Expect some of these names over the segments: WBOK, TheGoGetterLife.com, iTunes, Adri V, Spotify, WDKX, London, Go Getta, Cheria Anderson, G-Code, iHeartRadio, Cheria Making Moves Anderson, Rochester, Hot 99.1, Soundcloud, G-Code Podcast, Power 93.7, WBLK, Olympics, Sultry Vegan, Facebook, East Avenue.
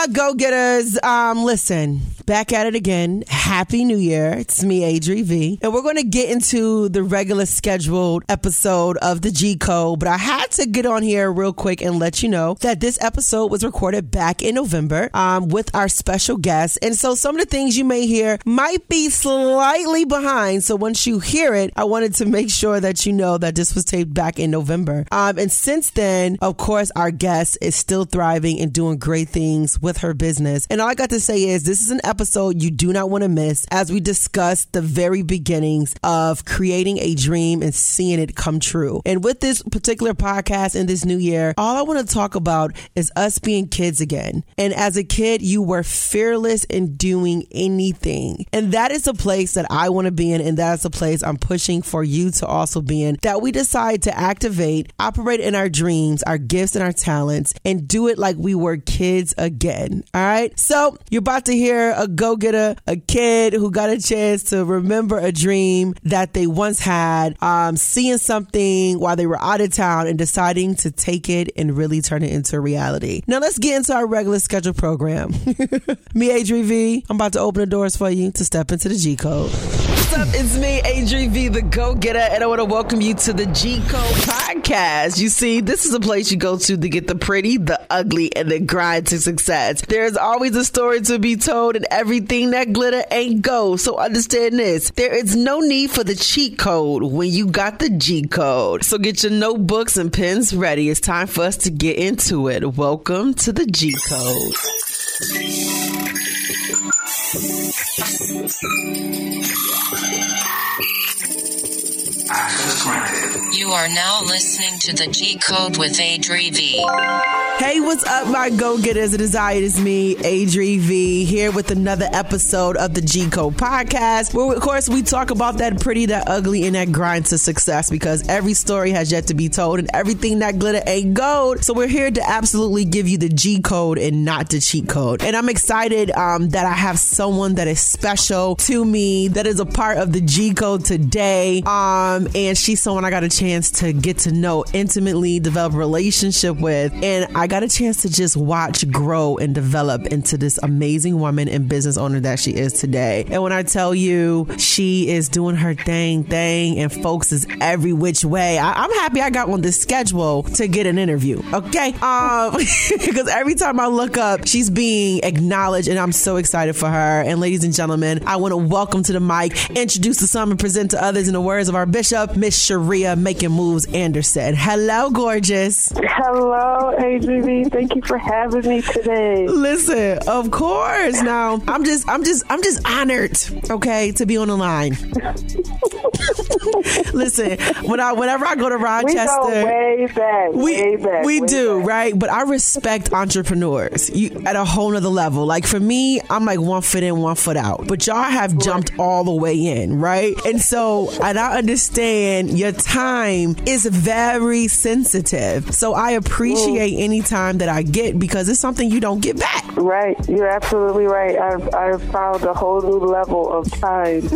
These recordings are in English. my go-getters, listen, back at it again. Happy New Year. It's me, Adri V. And we're going to get into the regular scheduled episode of the G-Code, but I had to get on here real quick and let you know that this episode was recorded back in November with our special guest. And so some of the things you may hear might be slightly behind. So once you hear it, I wanted to make sure that you know that this was taped back in November. And since then, of course, our guest is still thriving and doing great things with her business. And all I got to say is this is an episode you do not want to miss as we discuss the very beginnings of creating a dream and seeing it come true. And with this particular podcast in this new year, all I want to talk about is us being kids again. And as a kid, you were fearless in doing anything. And that is a place that I want to be in. And that is a place I'm pushing for you to also be in, that we decide to activate, operate in our dreams, our gifts and our talents, and do it like we were kids again. All right. So you're about to hear a go-getter, a kid who got a chance to remember a dream that they once had, seeing something while they were out of town and deciding to take it and really turn it into reality. Now let's get into our regular scheduled program. Me, Adri V. I'm about to open the doors for you to step into the G-Code. What's up? It's me, Adri V, the go-getter, and I want to welcome you to the G-Code Podcast. You see, this is a place you go to get the pretty, the ugly, and the grind to success. There's always a story to be told, and everything that glitter ain't gold. So understand this. There is no need for the cheat code when you got the G-Code. So get your notebooks and pens ready. It's time for us to get into it. Welcome to the G-Code. You are now listening to the G-Code with Adri V. Hey, what's up, my go-getters? It is I, it is me, Adri V, here with another episode of the G-Code Podcast, where, of course, we talk about that pretty, that ugly, and that grind to success, because every story has yet to be told, and everything that glitter ain't gold. So we're here to absolutely give you the G-Code and not the cheat code. And I'm excited that I have someone that is special to me, that is a part of the G-Code today, and she's someone I got a chance to get to know intimately, develop a relationship with, and I got a chance to just watch grow and develop into this amazing woman and business owner that she is today. And when I tell you, she is doing her thing, and folks is every which way. I'm happy I got on the schedule to get an interview, okay? Because every time I look up, she's being acknowledged, and I'm so excited for her. And ladies and gentlemen, I want to welcome to the mic, introduce to some and present to others in the words of our bishop, Miss Cheria Making Moves Anderson. Hello, gorgeous. Hello, Adrian. Thank you for having me today. Listen, of course. Now, I'm just honored, okay, to be on the line. Listen, whenever I go to Rochester, we go way back. Right? But I respect entrepreneurs at a whole nother level. Like for me, I'm like one foot in, one foot out. But y'all have jumped all the way in, right? And so, and I understand your time is very sensitive. So I appreciate any time that I get, because it's something you don't get back. Right. You're absolutely right. I've found a whole new level of time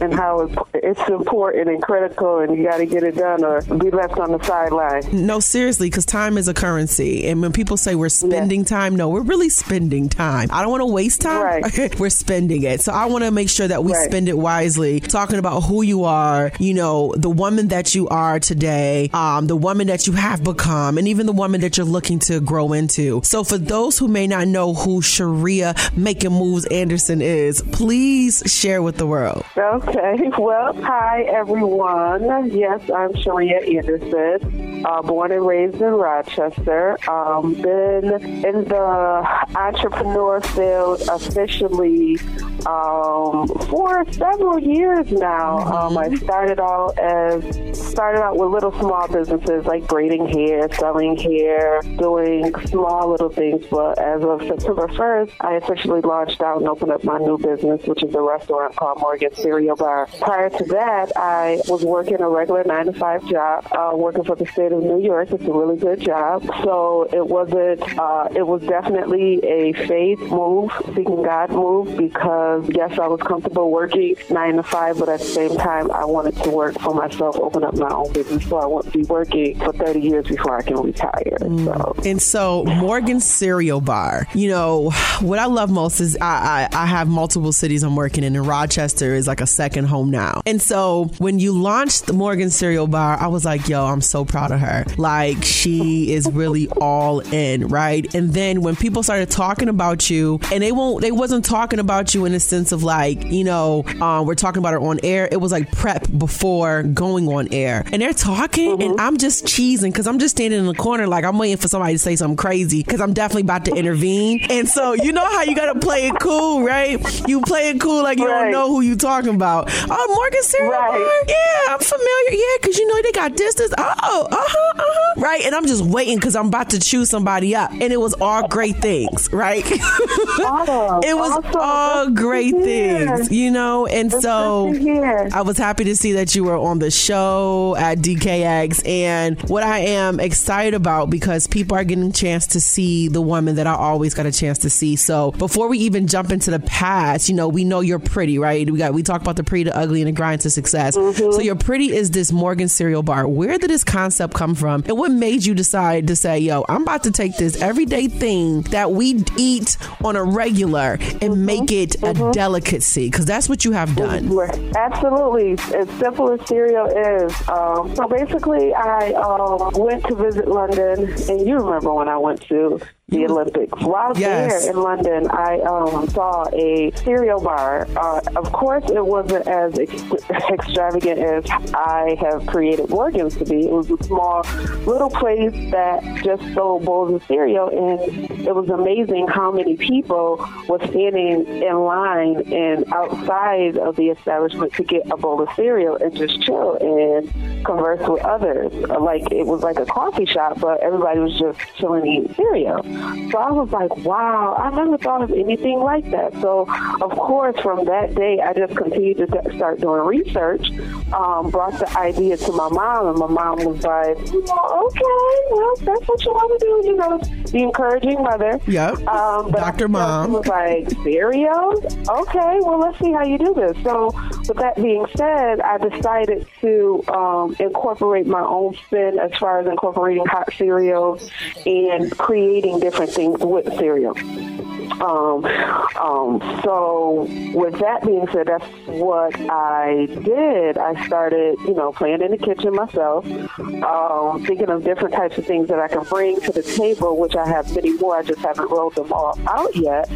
and how it's important and critical, and you got to get it done or be left on the sideline. No, seriously, because time is a currency. And when people say we're spending time, no, we're really spending time. I don't want to waste time. Right. We're spending it. So I want to make sure that we spend it wisely, talking about who you are, you know, the woman that you are today, the woman that you have become, and even the woman that you're looking to grow into. So for those who may not know who Cheria Making Moves Anderson is, please share with the world. Okay. Well, hi, everyone. Yes, I'm Cheria Anderson, born and raised in Rochester. Been in the entrepreneur field officially for several years now. I started out with little small businesses like braiding hair, selling hair, doing small little things, but as of September 1st, I officially launched out and opened up my new business, which is a restaurant called Morgan's Cereal Bar. Prior to that, I was working a regular 9-to-5 job, working for the state of New York. It's a really good job. So it was definitely a faith move, seeking God move, because because, yes, I was comfortable working 9 to 5, but at the same time, I wanted to work for myself, open up my own business, so I wouldn't be working for 30 years before I can retire. So. And so Morgan's Cereal Bar, you know, what I love most is I have multiple cities I'm working in, and Rochester is like a second home now. And so when you launched the Morgan's Cereal Bar, I was like, yo, I'm so proud of her. Like, she is really all in, right? And then when people started talking about you, and they wasn't talking about you in the sense of like, you know, we're talking about her on air. It was like prep before going on air. And they're talking, and I'm just cheesing because I'm just standing in the corner like I'm waiting for somebody to say something crazy because I'm definitely about to intervene. And so you know how you got to play it cool, right? You play it cool like you don't know who you talking about. Oh, Morgan's Cereal Bar? Yeah, I'm familiar. Yeah, because you know they got this. Oh, right? And I'm just waiting because I'm about to chew somebody up. And it was all great things, right? It was all great things, you know? And so I was happy to see that you were on the show at DKX. And what I am excited about, because people are getting a chance to see the woman that I always got a chance to see. So before we even jump into the past, you know, we know you're pretty, right? We talk about the pretty, the ugly, and the grind to success. So your pretty is this Morgan Cereal Bar. Where did this concept come from? And what made you decide to say, yo, I'm about to take this everyday thing that we eat on a regular and make it a delicacy? Because that's what you have done. Absolutely. As simple as cereal is. So basically, I went to visit London, and you remember when I went to the Olympics. While there in London, I saw a cereal bar. Of course, it wasn't as extravagant as I have created Morgan's to be. It was a small little place that just sold bowls of cereal, and it was amazing how many people were standing in line and outside of the establishment to get a bowl of cereal and just chill and converse with others. Like, it was like a coffee shop, but everybody was just chilling eating cereal. So I was like, wow, I never thought of anything like that. So, of course, from that day, I just continued to start doing research, brought the idea to my mom, and my mom was like, oh, okay, well, that's what you want to do, you know, the encouraging mother. Yep, but Dr. Mom. She was like, cereal? Okay, well, let's see how you do this. So, with that being said, I decided to incorporate my own spin as far as incorporating hot cereals and creating different things with cereal. So with that being said, that's what I did. I started, you know, playing in the kitchen myself, thinking of different types of things that I can bring to the table, which I have many more. I just haven't rolled them all out yet.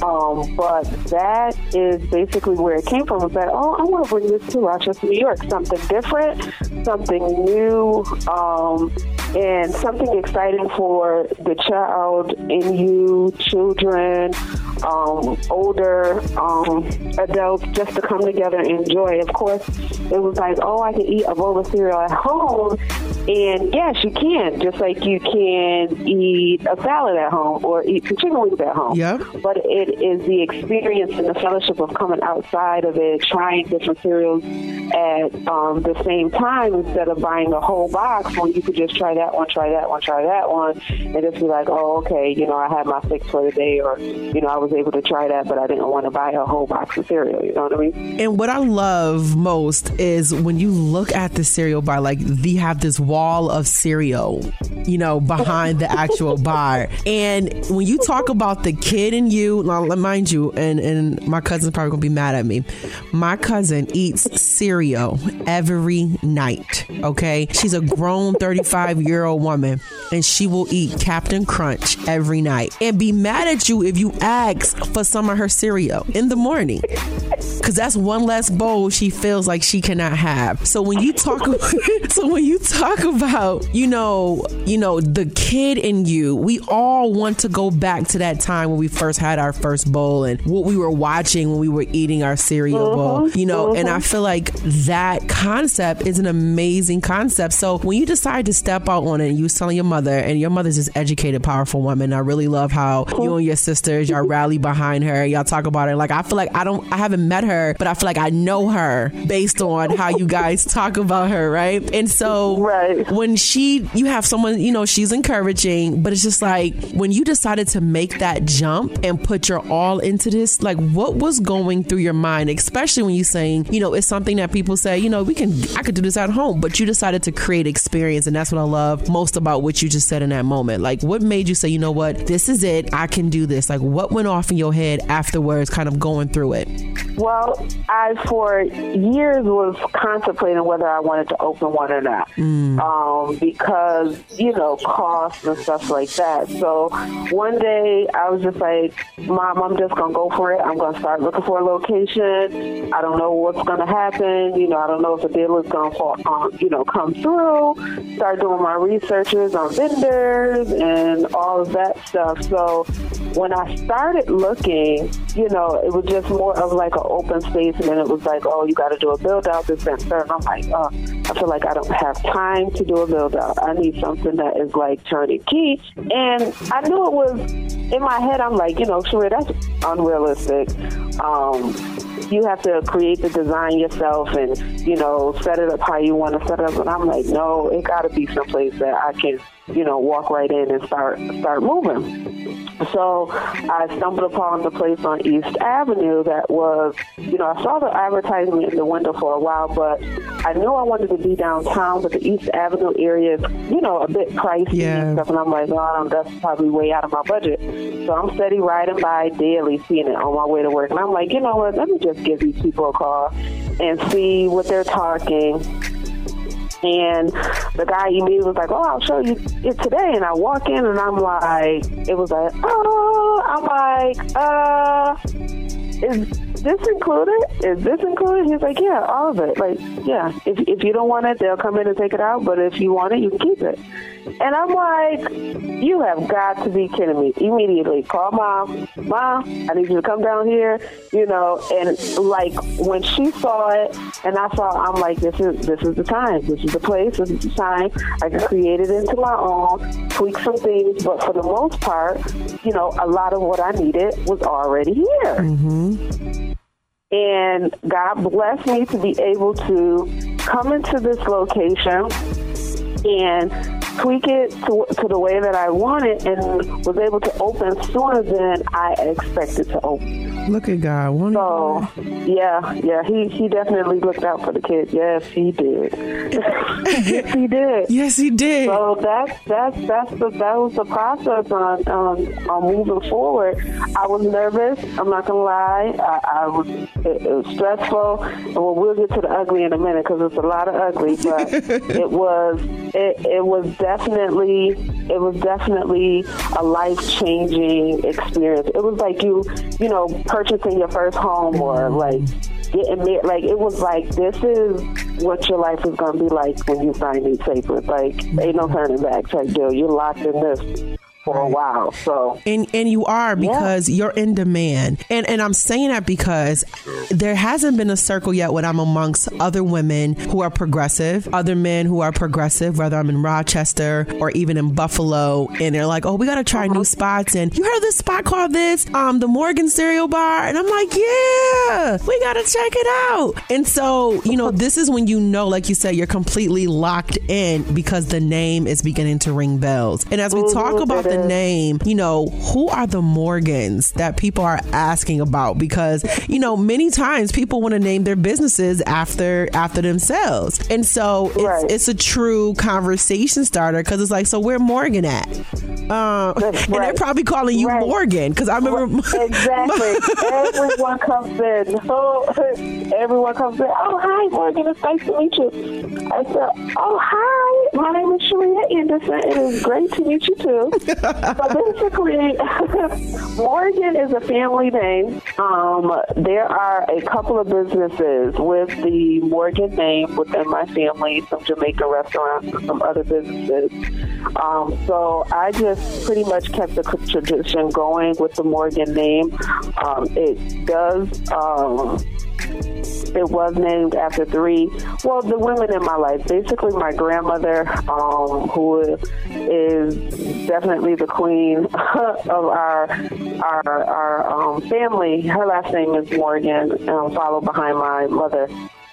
But that is basically where it came from. Was that, oh, I want to bring this to Rochester, New York. Something different, something new, and something exciting for the child in you, children, older adults, just to come together and enjoy. Of course, it was like, oh, I can eat a bowl of cereal at home. And yes, you can, just like you can eat a salad at home or eat some chicken wings at home. Yeah. But it is the experience and the fellowship of coming outside of it, trying different cereals at the same time instead of buying a whole box when you could just try that one, try that one, try that one, and just be like, oh, okay, you know, I had my fix for the day, or, you know, I was able to try that, but I didn't want to buy a whole box of cereal, you know what I mean? And what I love most is when you look at the cereal bar, like, they have this wall of cereal, you know, behind the actual bar. And when you talk about the kid in you, now, mind you, and my cousin's probably going to be mad at me. My cousin eats cereal every night, okay? She's a grown 35-year-old woman, and she will eat Captain Crunch every night and be mad at you if you ask for some of her cereal in the morning, because that's one less bowl she feels like she cannot have. So when you talk about, you know, the kid in you, we all want to go back to that time when we first had our first bowl and what we were watching when we were eating our cereal bowl, you know, and I feel like that concept is an amazing concept. So when you decide to step out on it, and you was telling your mother, and your mother's this educated, powerful woman. I really love how you and your sisters, y'all rally behind her. Y'all talk about it. Like, I feel like I haven't met her, but I feel like I know her based on how you guys talk about her, right? And so when you have someone, you know, she's encouraging, but it's just like when you decided to make that jump and put your all into this, like what was going through your mind, especially when you're saying, you know, it's something that people say, you know, I could do this at home, but you decided to create experience. And that's what I love most about what you just said in that moment. Like what made you say, you know what, this is it, I can do this? Like what went off in your head afterwards, kind of going through it? Well, I for years was contemplating whether I wanted to open one or not, because, you know, costs and stuff like that. So one day I was just like, Mom, I'm just going to go for it. I'm going to start looking for a location. I don't know what's going to happen. You know, I don't know if a deal is going to come through. Start doing my researches on vendors and all of that stuff. So when I started looking, you know, it was just more of like an open space, and then it was like, oh, you got to do a build out, this, that, and third. And I'm like, oh, I feel like I don't have time to do a build out. I need something that is like turnkey. And I knew it was in my head. I'm like, you know, Cheria, that's unrealistic. You have to create the design yourself and, you know, set it up how you want to set it up. And I'm like, no, it got to be someplace that I can, you know, walk right in and start moving. So I stumbled upon the place on East Avenue that was, you know, I saw the advertisement in the window for a while, but I knew I wanted to be downtown, but the East Avenue area is, you know, a bit pricey and stuff. And I'm like, oh, that's probably way out of my budget. So I'm steady riding by daily, seeing it on my way to work. And I'm like, you know what, let me just give these people a call and see what they're talking. And the guy immediately was like, oh, I'll show you it today. And I walk in and I'm like, it was like, oh, I'm like, is this included? Is this included? He's like, yeah, all of it. Like, yeah, if you don't want it, they'll come in and take it out. But if you want it, you can keep it. And I'm like, you have got to be kidding me. Immediately call Mom, I need you to come down here, you know. And like when she saw it and I saw it, I'm like, this is the time. This is the place. This is the time. I can create it into my own, tweak some things. But for the most part, you know, a lot of what I needed was already here. Mm-hmm. And God blessed me to be able to come into this location and tweak it to the way that I wanted, and was able to open sooner than I expected to open. Look at God. So, yeah, he definitely looked out for the kids. Yes, he did. Yes, he did. Yes, he did. So that was the process on moving forward. I was nervous. I'm not gonna lie. It was stressful. And we'll get to the ugly in a minute because it's a lot of ugly. But it was definitely a life-changing experience. It was like you know, purchasing your first home, or like getting married. Like it was like, this is what your life is gonna be like when you sign these papers. Like ain't no turning back. Like, dude, you're locked in this for a while. So and you are, because you're in demand. And I'm saying that because there hasn't been a circle yet when I'm amongst other women who are progressive, other men who are progressive, whether I'm in Rochester or even in Buffalo, and they're like, oh, we got to try new spots. And you heard of this spot called this, the Morgan's Cereal Bar? And I'm like, yeah, we got to check it out. And so, you know, this is when, you know, like you said, you're completely locked in because the name is beginning to ring bells. And as we talk about the name, you know, who are the Morgans that people are asking about? Because, you know, many times people want to name their businesses after themselves. And so it's a true conversation starter, because it's like, so where Morgan at? And they're probably calling you Morgan, because I remember exactly. Everyone comes in. Oh, hi, Morgan. It's nice to meet you. I said, oh, hi, my name is Cheria Anderson. It is great to meet you too. So basically, Morgan is a family name. There are a couple of businesses with the Morgan name within my family, some Jamaican restaurants and some other businesses. So I just pretty much kept the tradition going with the Morgan name. It was named after the women in my life. Basically, my grandmother, who is definitely the queen of our our family, her last name is Morgan, followed behind my mother,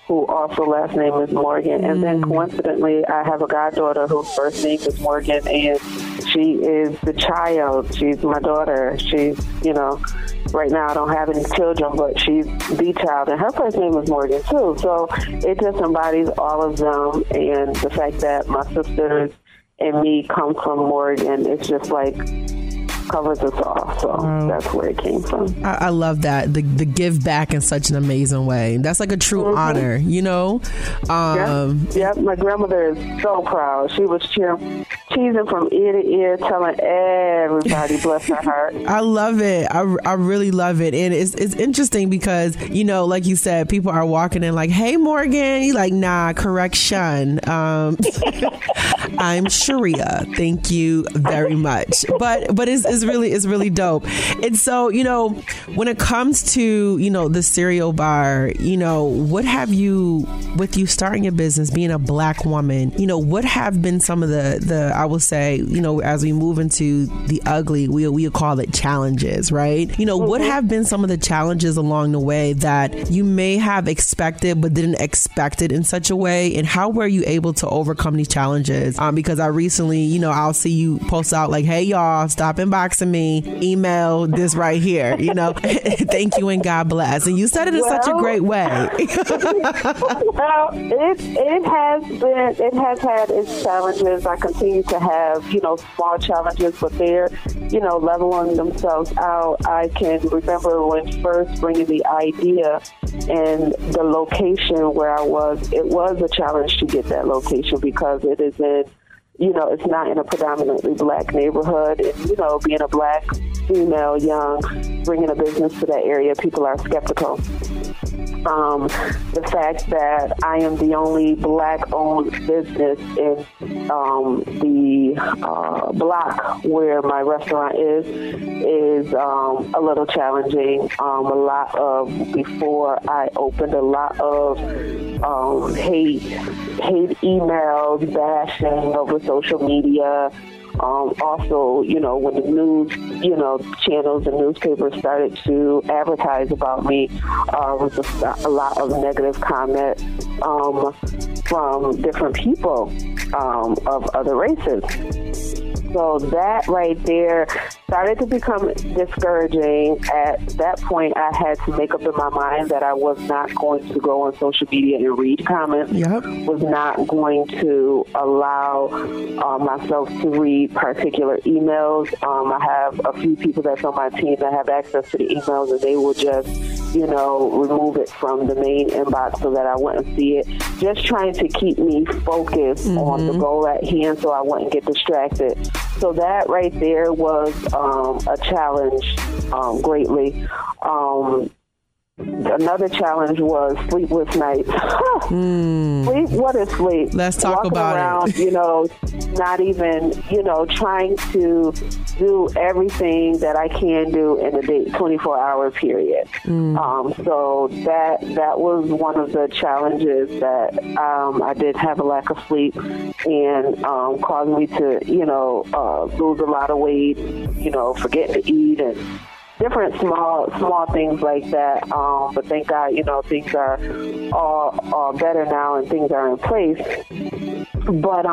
who also last name is Morgan. And then coincidentally, I have a goddaughter whose first name is Morgan, and she is the child. She's my daughter. She's, you know, right now I don't have any children, but she's the child. And her first name is Morgan, too. So it just embodies all of them. And the fact that my sisters and me come from Morgan, it's just like covers us all. So that's where it came from. I love that. The give back in such an amazing way. That's like a true honor, you know? Yep. My grandmother is so proud. She was cheesing from ear to ear, telling everybody, bless her heart. I love it. I really love it. And it's interesting because, you know, like you said, people are walking in like, hey, Morgan. You're like, nah, correction. I'm Cheria. Thank you very much. But it's really dope. And so, you know, when it comes to, you know, the cereal bar, you know, what have you, with you starting your business, being a Black woman, you know, what have been some of the I will say, you know, as we move into the ugly, we call it challenges, right? You know, what have been some of the challenges along the way that you may have expected but didn't expect it in such a way? And how were you able to overcome these challenges? Because I recently, you know, I'll see you post out like, hey, y'all, stop inboxing me, email this right here, you know, thank you and God bless. And you said it in such a great way. Well, it has had its challenges. I continue to have, you know, small challenges, but they're, you know, leveling themselves out. I can remember when first bringing the idea and the location where I was, it was a challenge to get that location because it is in, you know, it's not in a predominantly Black neighborhood. And, you know, being a Black female, young, bringing a business to that area, people are skeptical. The fact that I am the only Black-owned business in the block where my restaurant is a little challenging. A lot of, before I opened, a lot of hate emails, bashing over social media. Also, you know, when the news, you know, channels and newspapers started to advertise about me, was a lot of negative comment from different people of other races. So that right there started to become discouraging. At that point, I had to make up in my mind that I was not going to go on social media and read comments, was not going to allow myself to read particular emails. I have a few people that's on my team that have access to the emails, and they will just, you know, remove it from the main inbox so that I wouldn't see it. Just trying to keep me focused on the goal at hand so I wouldn't get distracted. So that right there was a challenge greatly. Another challenge was sleepless nights. Sleep? What is sleep? Let's talk Walking about around, it. You know, not even, you know, trying to do everything that I can do in a day, 24-hour period. So that was one of the challenges that I did have a lack of sleep and caused me to, you know, lose a lot of weight, you know, forget to eat and different small things like that, but thank God, you know, things are all better now and things are in place. But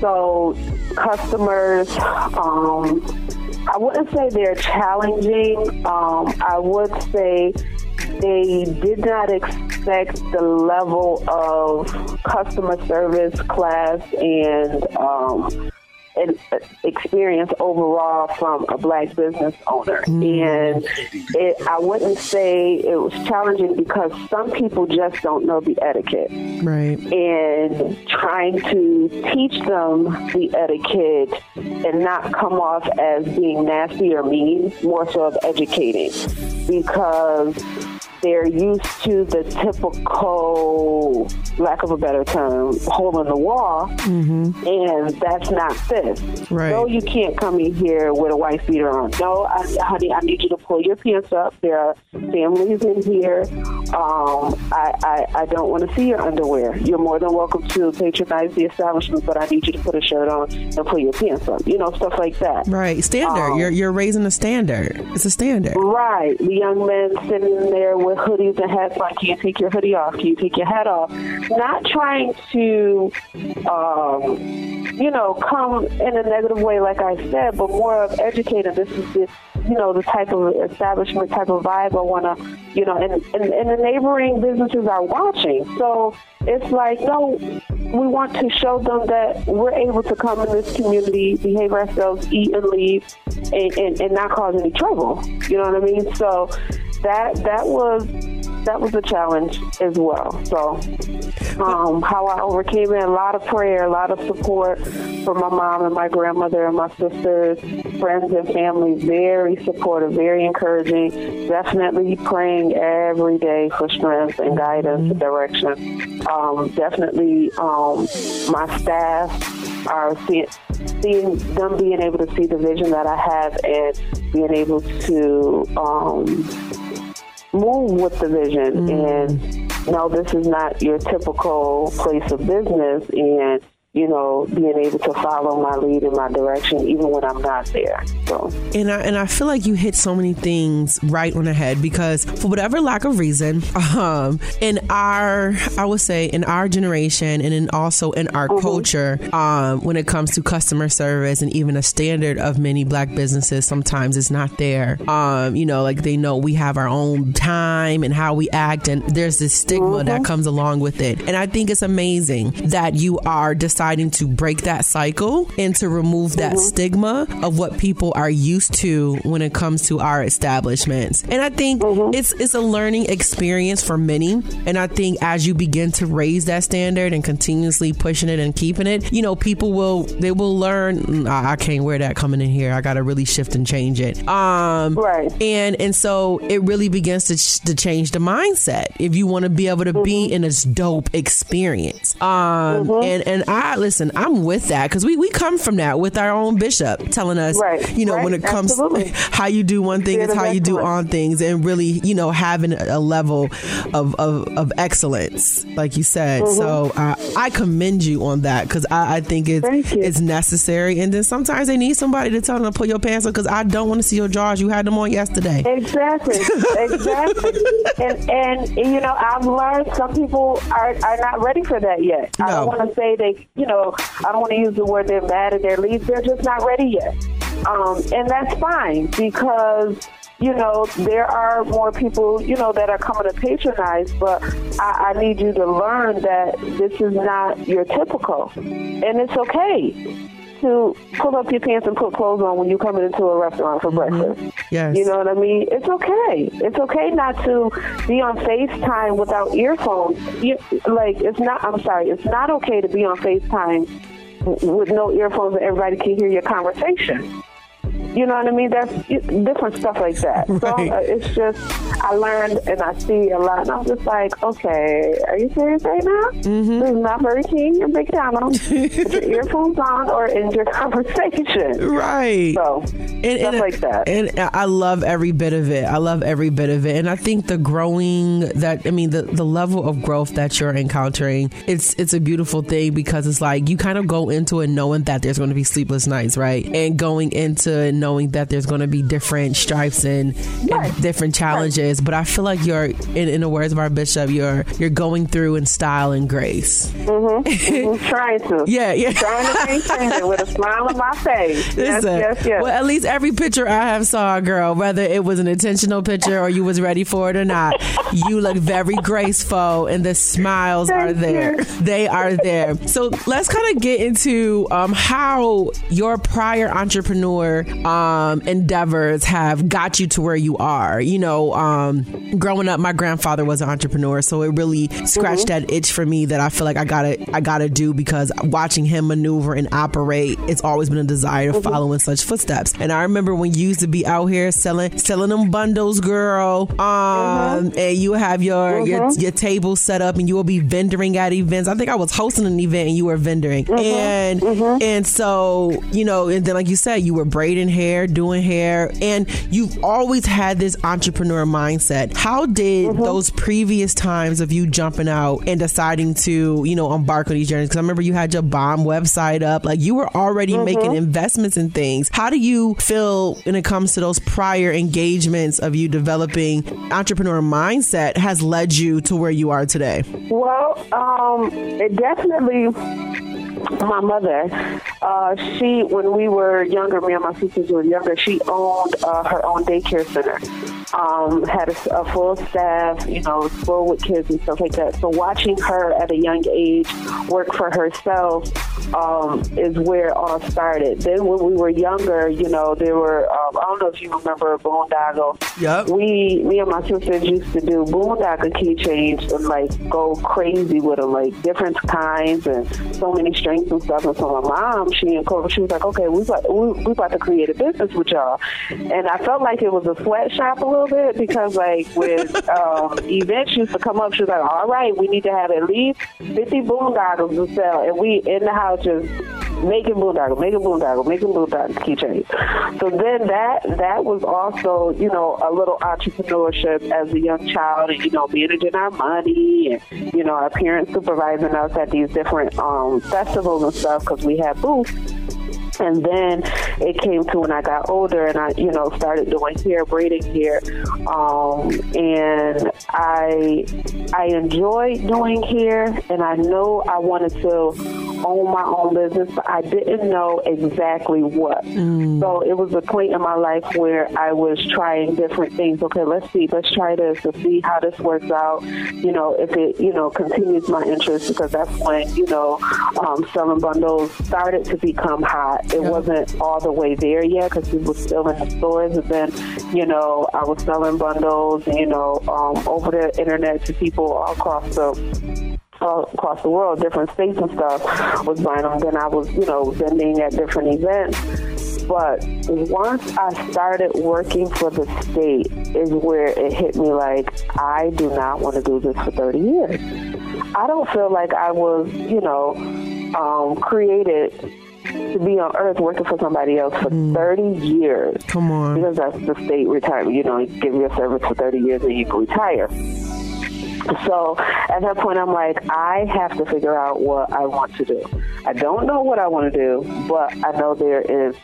so customers, I wouldn't say they're challenging. I would say they did not expect the level of customer service, class, and experience overall from a Black business owner. And I wouldn't say it was challenging because some people just don't know the etiquette. Right. And trying to teach them the etiquette and not come off as being nasty or mean, more so of educating, because they're used to the typical, lack of a better term, hole in the wall, and that's not this. Right. No, you can't come in here with a white beater on. No, honey, I need you to pull your pants up. There are families in here. I don't want to see your underwear. You're more than welcome to patronize the establishment, but I need you to put a shirt on and put your pants on. You know, stuff like that. Right. Standard. You're raising a standard. It's a standard. Right. The young men sitting there with hoodies and hats like, can you take your hoodie off? Can you take your hat off? Not trying to, come in a negative way, like I said, but more of educating. This is this, the type of establishment, type of vibe I want to, and the neighboring businesses are watching. So it's like, no, we want to show them that we're able to come in this community, behave ourselves, eat and leave, and not cause any trouble. You know what I mean? So that was a challenge as well. So how I overcame it, a lot of prayer, a lot of support from my mom and my grandmother and my sisters, friends and family, very supportive, very encouraging, definitely praying every day for strength and guidance and direction. Definitely my staff are seeing them being able to see the vision that I have and being able to move with the vision and no, this is not your typical place of business, and being able to follow my lead and my direction even when I'm not there. So and I feel like you hit so many things right on the head, because for whatever lack of reason, in our generation and in our culture, when it comes to customer service and even a standard of many black businesses, sometimes it's not there. They know we have our own time and how we act, and there's this stigma that comes along with it. And I think it's amazing that you are deciding to break that cycle and to remove that stigma of what people are used to when it comes to our establishments. And I think it's a learning experience for many. And I think as you begin to raise that standard and continuously pushing it and keeping it, people will learn, I can't wear that coming in here. I got to really shift and change it. Right. And so it really begins to change the mindset if you want to be able to be in this dope experience. I'm with that, because we come from that with our own bishop telling us, when it comes to how you do one thing is how you do on things, and really, having a level of excellence, like you said. So I commend you on that, because I think it's necessary. And then sometimes they need somebody to tell them to put your pants on, because I don't want to see your drawers. You had them on yesterday. Exactly. And I've learned some people are not ready for that yet. No. I don't want to say I don't want to use the word they're mad at their leads. They're just not ready yet. And that's fine, because there are more people, that are coming to patronize, but I need you to learn that this is not your typical, and it's okay to pull up your pants and put clothes on when you're coming into a restaurant for breakfast. Yes. You know what I mean? It's okay. It's okay not to be on FaceTime without earphones. It's not okay to be on FaceTime with no earphones and everybody can hear your conversation. You know what I mean? That's different stuff like that. Right. So it's just, I learned and I see a lot, and I'm just like, okay, are you serious right now? This is not Burger King or McDonald's. Put your earphones on or end your conversation. Right. So stuff like that. And I love every bit of it. And I think the growing the level of growth that you're encountering, it's a beautiful thing, because it's like you kind of go into it knowing that there's going to be sleepless nights, right? And going into it knowing that there's going to be different stripes and different challenges, but I feel like you're, in the words of our bishop, you're going through in style and grace. Trying to, trying to maintain it with a smile on my face. Yes. Well, at least every picture I have saw, girl, whether it was an intentional picture or you was ready for it or not, you look very graceful, and the smiles are there. They are there. So let's kind of get into how your prior entrepreneur endeavors have got you to where you are. Growing up, my grandfather was an entrepreneur, so it really scratched that itch for me that I feel like I gotta do, because watching him maneuver and operate, it's always been a desire to follow in such footsteps. And I remember when you used to be out here selling them bundles, girl, and you have your table set up and you will be vendoring at events. I think I was hosting an event and you were vendoring, and so and then, like you said, you were braiding hair hair, doing hair, and you've always had this entrepreneur mindset. How did those previous times of you jumping out and deciding to, you know, embark on these journeys? Because I remember you had your bomb website up, like you were already making investments in things. How do you feel when it comes to those prior engagements of you developing entrepreneur mindset has led you to where you are today? Well, it definitely, my mother, she, when we were younger, me and my sisters were younger, she owned her own daycare center, had a full staff, you know, full with kids and stuff like that. So watching her at a young age work for herself is where it all started. Then when we were younger, you know, there were, I don't know if you remember Boondoggle. Yep. Me and my sisters used to do Boondoggle keychains and like go crazy with them, like different kinds and so many strings and stuff. And so my mom, she encouraged, she was like, okay, we about to create a business with y'all. And I felt like it was a sweatshop a little bit because like with events used to come up, she was like, all right, we need to have at least 50 Boondoggles to sell. And we in the house just making boondoggle keychains. So then that was also, you know, a little entrepreneurship as a young child and, you know, managing our money and, you know, our parents supervising us at these different festivals and stuff because we had booths. And then it came to when I got older and I, you know, started doing hair, braiding hair. And I enjoyed doing hair and I know I wanted to own my own business, but I didn't know exactly what. So it was a point in my life where I was trying different things. Okay, let's try this to see how this works out. You know, if it, you know, continues my interest, because that's when, you know, selling bundles started to become hot. It wasn't all the way there yet because we were still in the stores. And then, you know, I was selling bundles, you know, over the internet to people all across the world, different states and stuff, was buying them. Then I was, you know, vending at different events. But once I started working for the state is where it hit me like, I do not want to do this for 30 years. I don't feel like I was, you know, created to be on earth working for somebody else for 30 years. Come on. Because that's the state retirement. You know, you give your service for 30 years and you can retire. So at that point, I'm like, I have to figure out what I want to do. I don't know what I want to do, but I know there is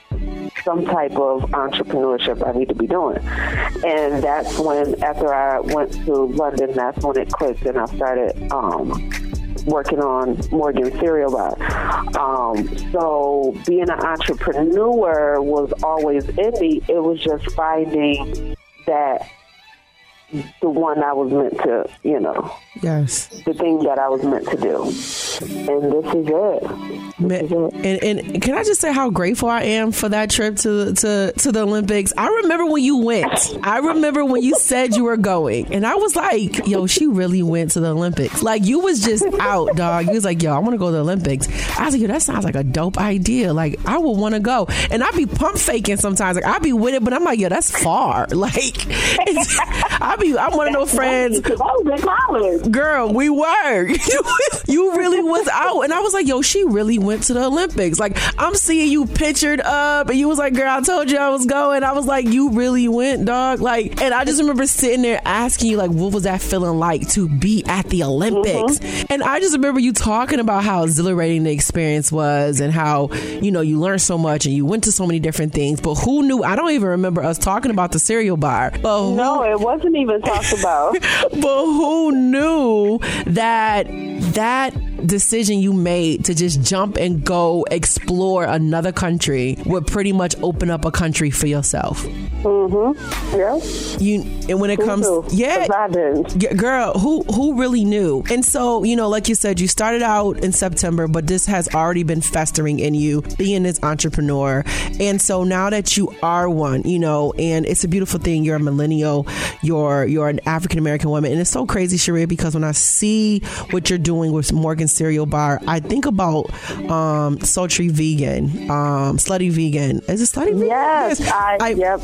some type of entrepreneurship I need to be doing. And that's when, after I went to London, that's when it clicked and I started working on Morgan's Cereal Bar. So being an entrepreneur was always in me. It was just finding that the one I was meant to, you know. Yes. The thing that I was meant to do. And this is it. And can I just say how grateful I am for that trip to the Olympics? I remember when you went. I remember when you said you were going. And I was like, yo, she really went to the Olympics. Like, you was just out, dog. You was like, yo, I want to go to the Olympics. I was like, yo, that sounds like a dope idea. Like, I would want to go. And I'd be pump faking sometimes. Like, I'd be with it, but I'm like, yo, that's far. Like, I'm one of those friends. Girl, we were. You really was out. And I was like, yo, she really went to the Olympics. Like, I'm seeing you pictured up. And you was like, girl, I told you I was going. I was like, you really went, dog. Like, and I just remember sitting there asking you, like, what was that feeling like to be at the Olympics? Mm-hmm. And I just remember you talking about how exhilarating the experience was and how, you know, you learned so much and you went to so many different things. But who knew? I don't even remember us talking about the cereal bar. But no, it wasn't even talked about. But who knew that decision you made to just jump and go explore another country would pretty much open up a country for yourself? Mm-hmm. Yeah. You, and when it comes, girl, who really knew? And so, you know, like you said, you started out in September, but this has already been festering in you, being this entrepreneur. And so now that you are one, you know, and it's a beautiful thing. You're a millennial. You're an African American woman, and it's so crazy, Cheria, because when I see what you're doing with Morgan Cereal Bar, I think about Sultry Vegan, Slutty Vegan. Is it Slutty Vegan? Yes,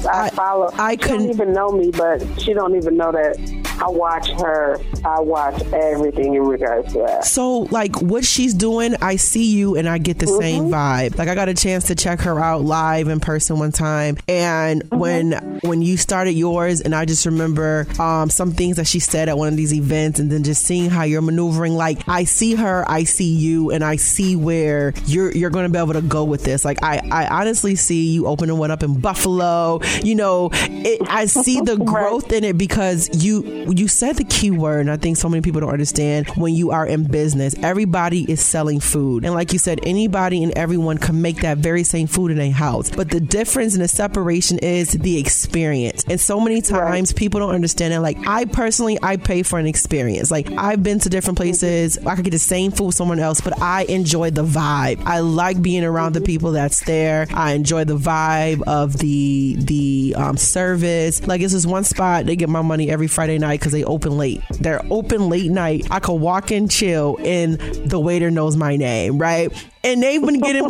I follow. She don't even know me, but she don't even know that I watch her. I watch everything in regards to that. So, like, what she's doing, I see you and I get the same vibe. Like, I got a chance to check her out live in person one time. And when you started yours, and I just remember some things that she said at one of these events, and then just seeing how you're maneuvering. Like, I see her, I see you, and I see where you're going to be able to go with this. Like, I honestly see you opening one up in Buffalo. You know, I see the growth in it, because you said the key word, and I think so many people don't understand. When you are in business, everybody is selling food. And like you said, anybody and everyone can make that very same food in their house. But the difference and the separation is the experience. And so many times people don't understand it. Like, I personally, I pay for an experience. Like, I've been to different places. I could get the same food with someone else, but I enjoy the vibe. I like being around the people that's there. I enjoy the vibe of the service. Like, it's this one spot, they get my money every Friday night because they open late. They're open late night. I could walk in, chill, and the waiter knows my name, right? And they've been getting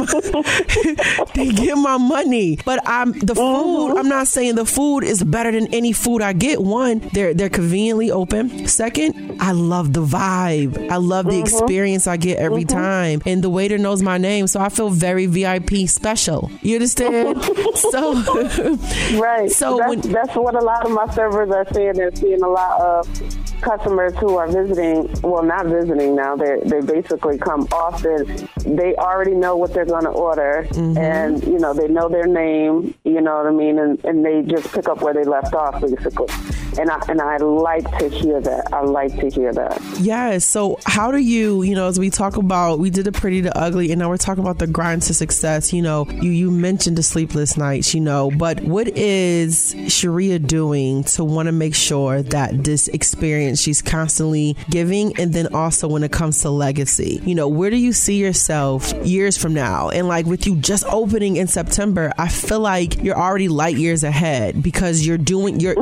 they get my money. But the food, I'm not saying the food is better than any food I get. One, they're conveniently open. Second, I love the vibe. I love the experience I get every time. And the waiter knows my name, so I feel very VIP special. You understand? So right. So that's what a lot of my servers are saying. They're seeing a lot of customers who are visiting, well, not visiting now, they basically come often. They already know what they're going to order, and, you know, they know their name, you know what I mean, and they just pick up where they left off, basically. And I like to hear that. I like to hear that. Yes. So how do you know, as we talk about, we did the pretty, the ugly, and now we're talking about the grind to success. You know, you mentioned the sleepless nights, you know, but what is Cheria doing to want to make sure that this experience she's constantly giving, and then also when it comes to legacy, you know, where do you see yourself years from now? And like with you just opening in September, I feel like you're already light years ahead, because you're doing, you're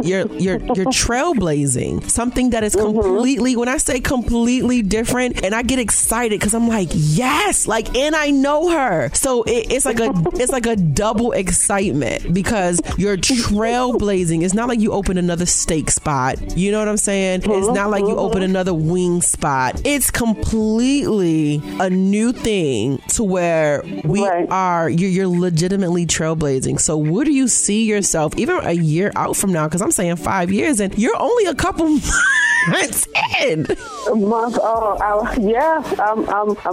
trailblazing something that is completely, when I say completely different, and I get excited because I'm like, yes, like, and I know her. So it's like a double excitement, because you're trailblazing. It's not like you open another steak spot. You know what I'm saying? It's not like you open another wing spot. It's completely a new thing to where we are, you're legitimately trailblazing. So where do you see yourself even a year out from now? Because I'm saying 5 years, and you're only a couple months in. I'm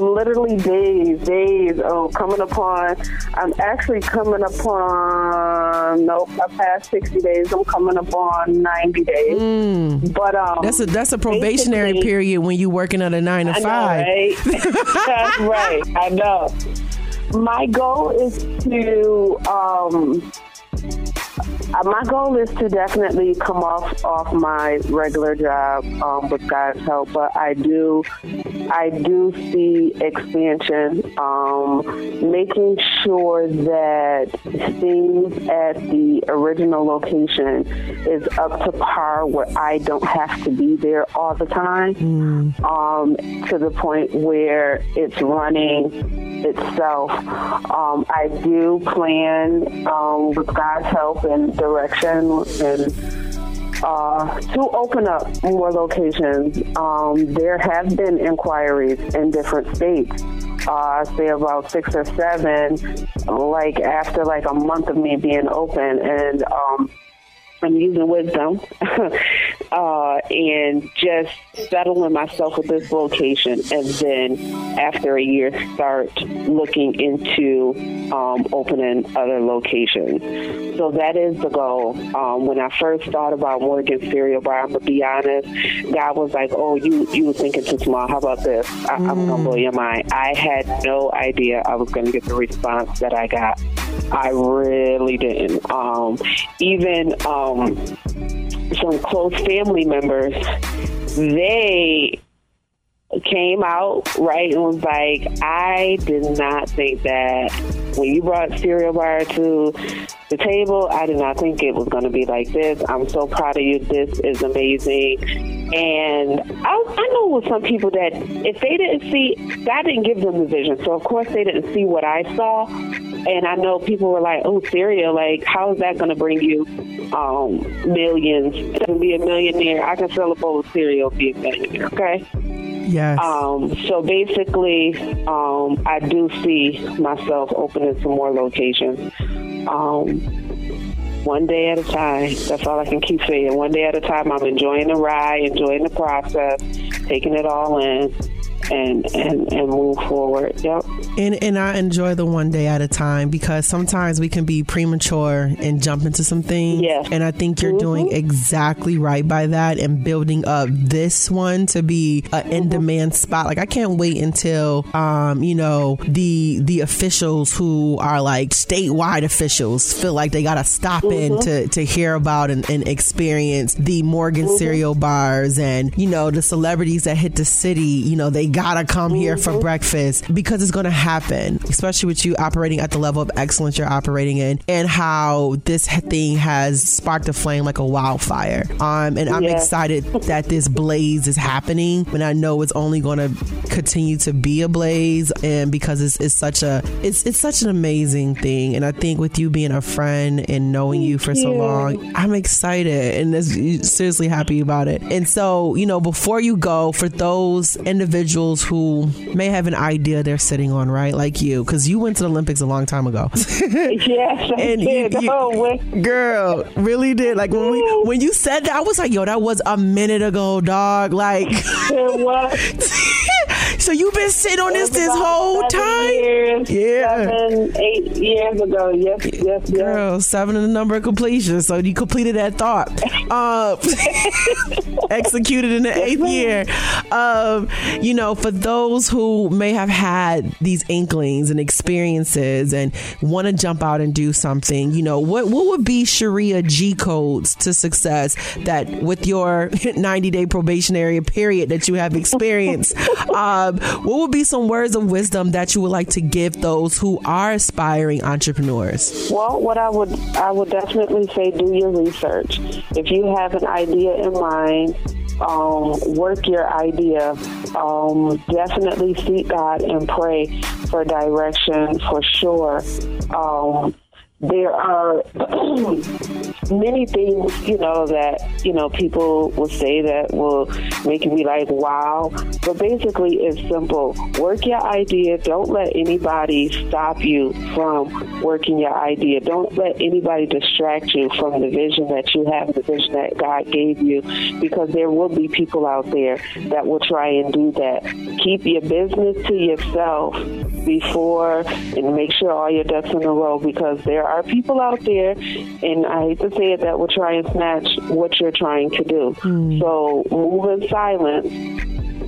literally days. I passed 60 days. I'm coming up on 90 days. But that's a probationary period when you working at a 9 to 5. Right? That's right. I know. My goal is to. My goal is to definitely come off my regular job with God's help, but I do see expansion, making sure that things at the original location is up to par, where I don't have to be there all the time, to the point where it's running itself. I do plan, with God's help and direction, and to open up more locations. There have been inquiries in different states. Say about 6 or 7, like after like a month of me being open, and I'm using wisdom and just settling myself with this location. And then after a year, start looking into opening other locations. So that is the goal. When I first thought about Morgan's Cereal Bar, I'm going to be honest, God was like, oh, you were thinking too small. How about this? I'm going to blow your mind. I had no idea I was going to get the response that I got. I really didn't. Even some close family members, they came out, right, and was like, I did not think that when you brought Cereal Bar to the table, I did not think it was going to be like this. I'm so proud of you. This is amazing. And I know with some people that if they didn't see, God didn't give them the vision. So, of course, they didn't see what I saw. And I know people were like, oh, cereal, like, how is that going to bring you millions? To be a millionaire, I can sell a bowl of cereal, be a millionaire, okay? Yes. So basically, I do see myself opening some more locations. One day at a time. That's all I can keep saying. One day at a time. I'm enjoying the ride, enjoying the process, taking it all in, and move forward. Yep. And I enjoy the one day at a time, because sometimes we can be premature and jump into some things. Yes. And I think you're doing exactly right by that and building up this one to be an in-demand spot. Like, I can't wait until you know, the officials who are like statewide officials feel like they gotta stop in to hear about and experience the Morgan cereal bars, and you know, the celebrities that hit the city, you know, they gotta come here for breakfast, because it's gonna happen, especially with you operating at the level of excellence you're operating in, and how this thing has sparked a flame like a wildfire. And I'm excited that this blaze is happening, and I know it's only gonna continue to be a blaze, and because it's such an amazing thing. And I think with you being a friend and knowing you for so long, I'm excited and seriously happy about it. And so, you know, before you go, for those individuals who may have an idea they're sitting on, right, like you, because you went to the Olympics a long time ago. Yes, I and did. You, girl, really did. Like, when you said that, I was like, yo, that was a minute ago, dog. Like, it was. So you've been sitting on this whole time? Years, 7, 8 years ago. Yes. Girl, 7 is the number of completion. So you completed that thought. Executed in the 8th year. You know, for those who may have had these inklings and experiences and want to jump out and do something, you know, what would be Cheria G-codes to success that, with your 90-day probationary period that you have experienced, what would be some words of wisdom that you would like to give those who are aspiring entrepreneurs? Well, what I would definitely say, do your research. If you have an idea in mind, work your idea. Definitely seek God and pray for direction, for sure. There are many things, you know, that, you know, people will say that will make you be like, wow. But basically, it's simple. Work your idea. Don't let anybody stop you from working your idea. Don't let anybody distract you from the vision that you have, the vision that God gave you, because there will be people out there that will try and do that. Keep your business to yourself before, and make sure all your ducks in a row, because there are people out there, and I hate to say it, that will try and snatch what you're trying to do. So move in silence,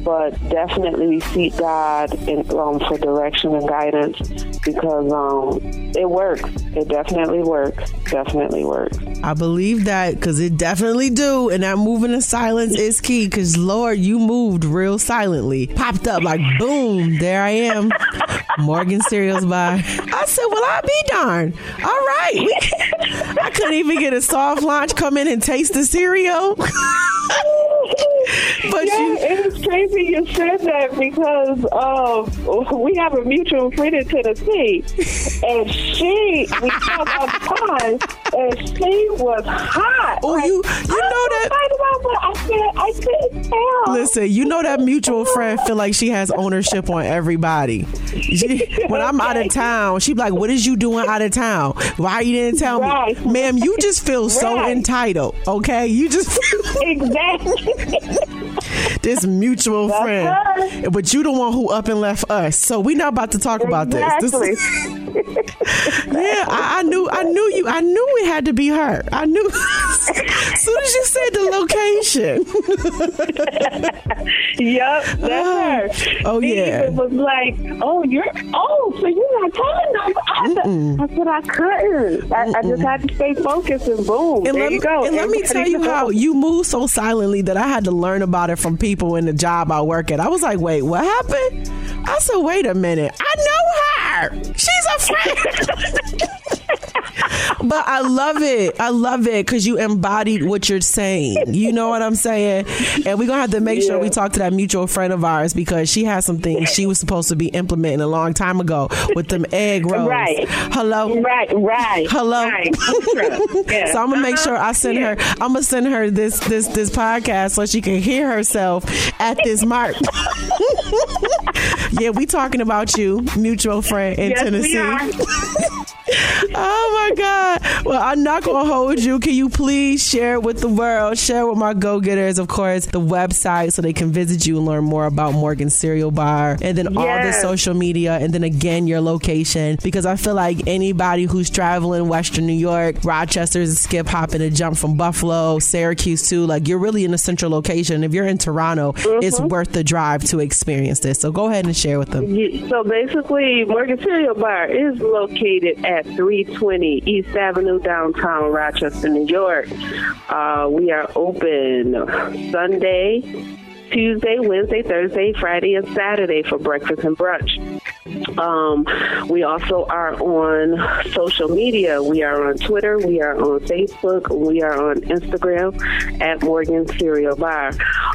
but definitely seek God for direction and guidance, because it works. It definitely works. Definitely works. I believe that, because it definitely do. And that moving in silence is key, because, Lord, you moved real silently. Popped up like, boom, there I am. Morgan Cereal's Bar. I said, well, I'll be darned. All right. I couldn't even get a soft launch, come in and taste the cereal. But yeah, it's crazy you said that, because we have a mutual friend in Tennessee, and we talked all the time, and she was hot. Oh, like, you know that. I couldn't tell. Listen, you know that mutual friend feel like she has ownership on everybody. When I'm out of town, she be like, "What is you doing out of town? Why you didn't tell me, ma'am? You just feel so entitled. Okay, you just exactly." This mutual friend, us. But you the one who up and left us, so we not about to talk about this. Yeah, I knew you. I knew it had to be her. I knew. As soon as you said the location. Yep, that's her. Oh, yeah. It was like, so you're not telling them. I said I couldn't. I just had to stay focused, and boom, and there you go. And let me tell you how you move so silently that I had to learn about it from people in the job I work at. I was like, wait, what happened? I said, wait a minute. I know her. She's a friend. But I love it. I love it because you embodied what you're saying. You know what I'm saying? And we're going to have to make sure we talk to that mutual friend of ours, because she has some things she was supposed to be implementing a long time ago with them egg rolls. Right. Hello? Right. Hello? Right. Yeah. So I'm going to make sure I send her, I'm going to send her this podcast so she can hear herself at this mark. Yeah, we talking about you, mutual friend in Tennessee. Oh my God. Well, I'm not going to hold you. Can you please share with the world, share with my go-getters, of course, the website so they can visit you and learn more about Morgan's Cereal Bar, and then all the social media, and then again, your location, because I feel like anybody who's traveling Western New York, Rochester is a skip, hop, and a jump from Buffalo, Syracuse too. Like, you're really in a central location. If you're in Toronto, it's worth the drive to experience this. So go ahead and share with them. So basically, Morgan's Cereal Bar is located at 320 East Avenue, downtown Rochester, New York. We are open Sunday, Tuesday, Wednesday, Thursday, Friday, and Saturday for breakfast and brunch. We also are on social media. We are on Twitter. We are on Facebook. We are on Instagram at Morgan Cereal Bar.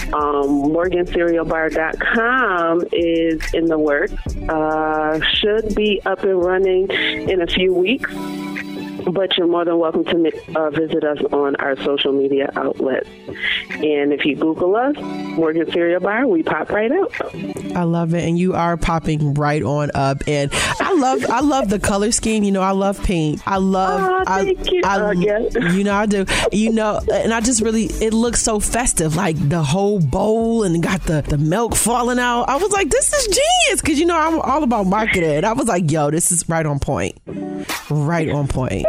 MorganCerealBar.com is in the works. Should be up and running in a few weeks. But you're more than welcome to visit us on our social media outlets. And if you Google us, Morgan Cereal Bar, we pop right up. I love it. And you are popping right on up. And I love the color scheme. You know, I love pink. You know, I do. You know, and I just really, it looks so festive. Like the whole bowl and got the milk falling out. I was like, this is genius. Because, you know, I'm all about marketing. And I was like, yo, this is right on point. Right on point.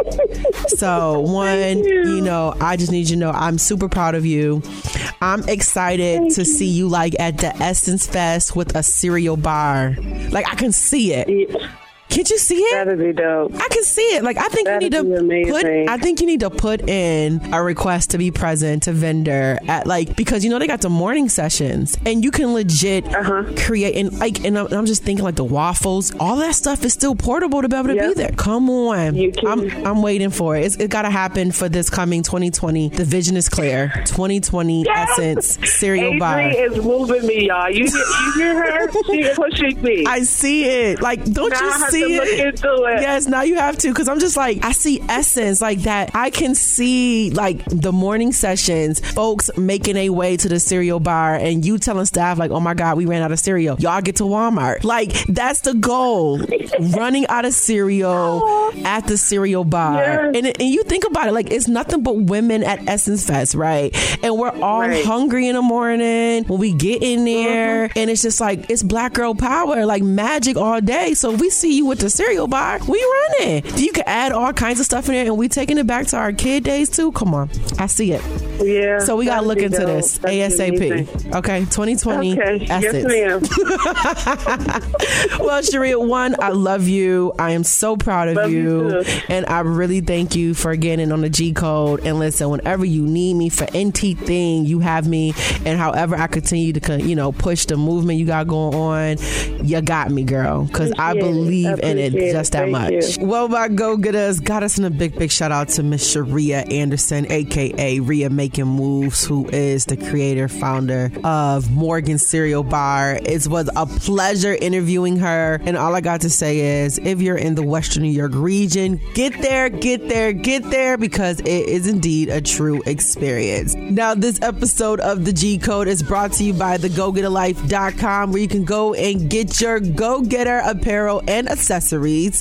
So one, you know, I just need you to know I'm super proud of you. I'm excited to see you like at the Essence Fest with a cereal bar. Like, I can see it. Yeah. Can't you see it? That'd be dope. I can see it. Like, I think you need to put in a request to be present to vendor at, like, because you know they got the morning sessions and you can legit create and I'm just thinking like the waffles, all that stuff is still portable to be able to be there. Come on, I'm waiting for it. It's gotta happen for this coming 2020. The vision is clear. 2020 Essence Cereal Bar. Adri is moving me, y'all. You hear her? She is pushing me. I see it. Like, don't you see? Look into it. Yes, now you have to, because I'm just like, I see Essence like that. I can see like the morning sessions, folks making a way to the cereal bar, and you telling staff like, oh my God, we ran out of cereal. Y'all get to Walmart. Like, that's the goal. Running out of cereal at the cereal bar. Yes. And you think about it, like, it's nothing but women at Essence Fest, right? And we're all hungry in the morning when we get in there, and it's just like, it's Black girl power, like magic all day. So we see you with the cereal bar, we running. You can add all kinds of stuff in there, and we taking it back to our kid days too. Come on, I see it. Yeah. So we gotta look into this ASAP. Okay, 2020. Okay. Yes, ma'am. Well, Cheria, I love you. I am so proud of you, and I really thank you for getting on the G Code. And listen, whenever you need me for NT thing, you have me. And however I continue to, you know, push the movement you got going on, you got me, girl. Because I believe. And it just that much. Well, my go-getters got us in a big shout out to Miss Cheria Anderson, aka Rhea Making Moves, who is the creator, founder of Morgan Cereal Bar. It was a pleasure interviewing her, and all I got to say is, if you're in the Western New York region, get there, because it is indeed a true experience. Now, this episode of the G Code is brought to you by TheGoGetterLife.com, where you can go and get your go-getter apparel and accessories.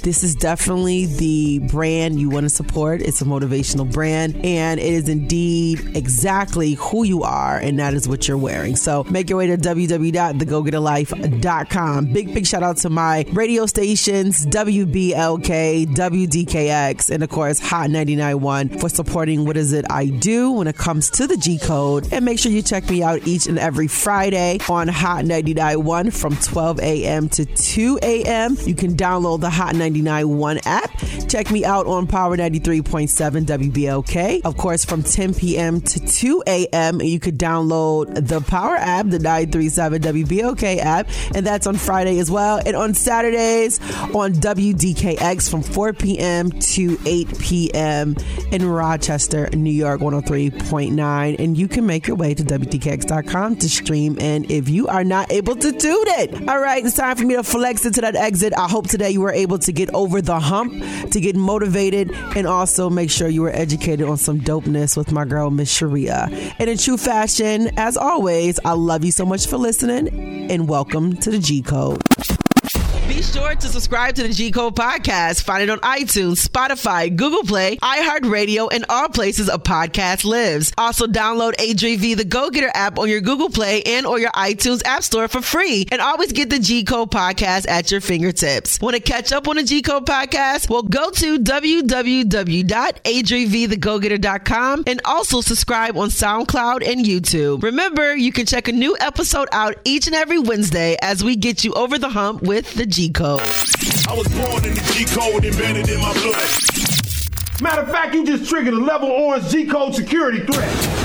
This is definitely the brand you want to support. It's a motivational brand, and it is indeed exactly who you are, and that is what you're wearing. So make your way to www.thegogetterlife.com. Big shout out to my radio stations, WBLK, WDKX, and of course Hot 99.1, for supporting what is it I do when it comes to the G Code. And make sure you check me out each and every Friday on Hot 99.1 from 12 a.m. to 2 a.m. You can download download the Hot 99.1 app. Check me out on Power 93.7 WBLK. Of course, from 10 p.m. to 2 a.m., you could download the Power app, the 937 WBOK app, and that's on Friday as well. And on Saturdays on WDKX from 4 p.m. to 8 p.m. in Rochester, New York, 103.9. And you can make your way to WDKX.com to stream. And if you are not able to tune it, all right, it's time for me to flex into that exit. I hope today you were able to get over the hump, to get motivated, and also make sure you were educated on some dopeness with my girl, Miss Cheria. And in true fashion, as always, I love you so much for listening, and welcome to the G-Code. Be sure to subscribe to the G-Code Podcast. Find it on iTunes, Spotify, Google Play, iHeartRadio, and all places a podcast lives. Also, download Adri V, the Go-Getter app on your Google Play and or your iTunes App Store for free. And always get the G-Code Podcast at your fingertips. Want to catch up on the G-Code Podcast? Well, go to www.adrivthegogetter.com and also subscribe on SoundCloud and YouTube. Remember, you can check a new episode out each and every Wednesday as we get you over the hump with the G-Code. I was born in the G-Code, embedded in my blood. Matter of fact, you just triggered a level orange G-Code security threat.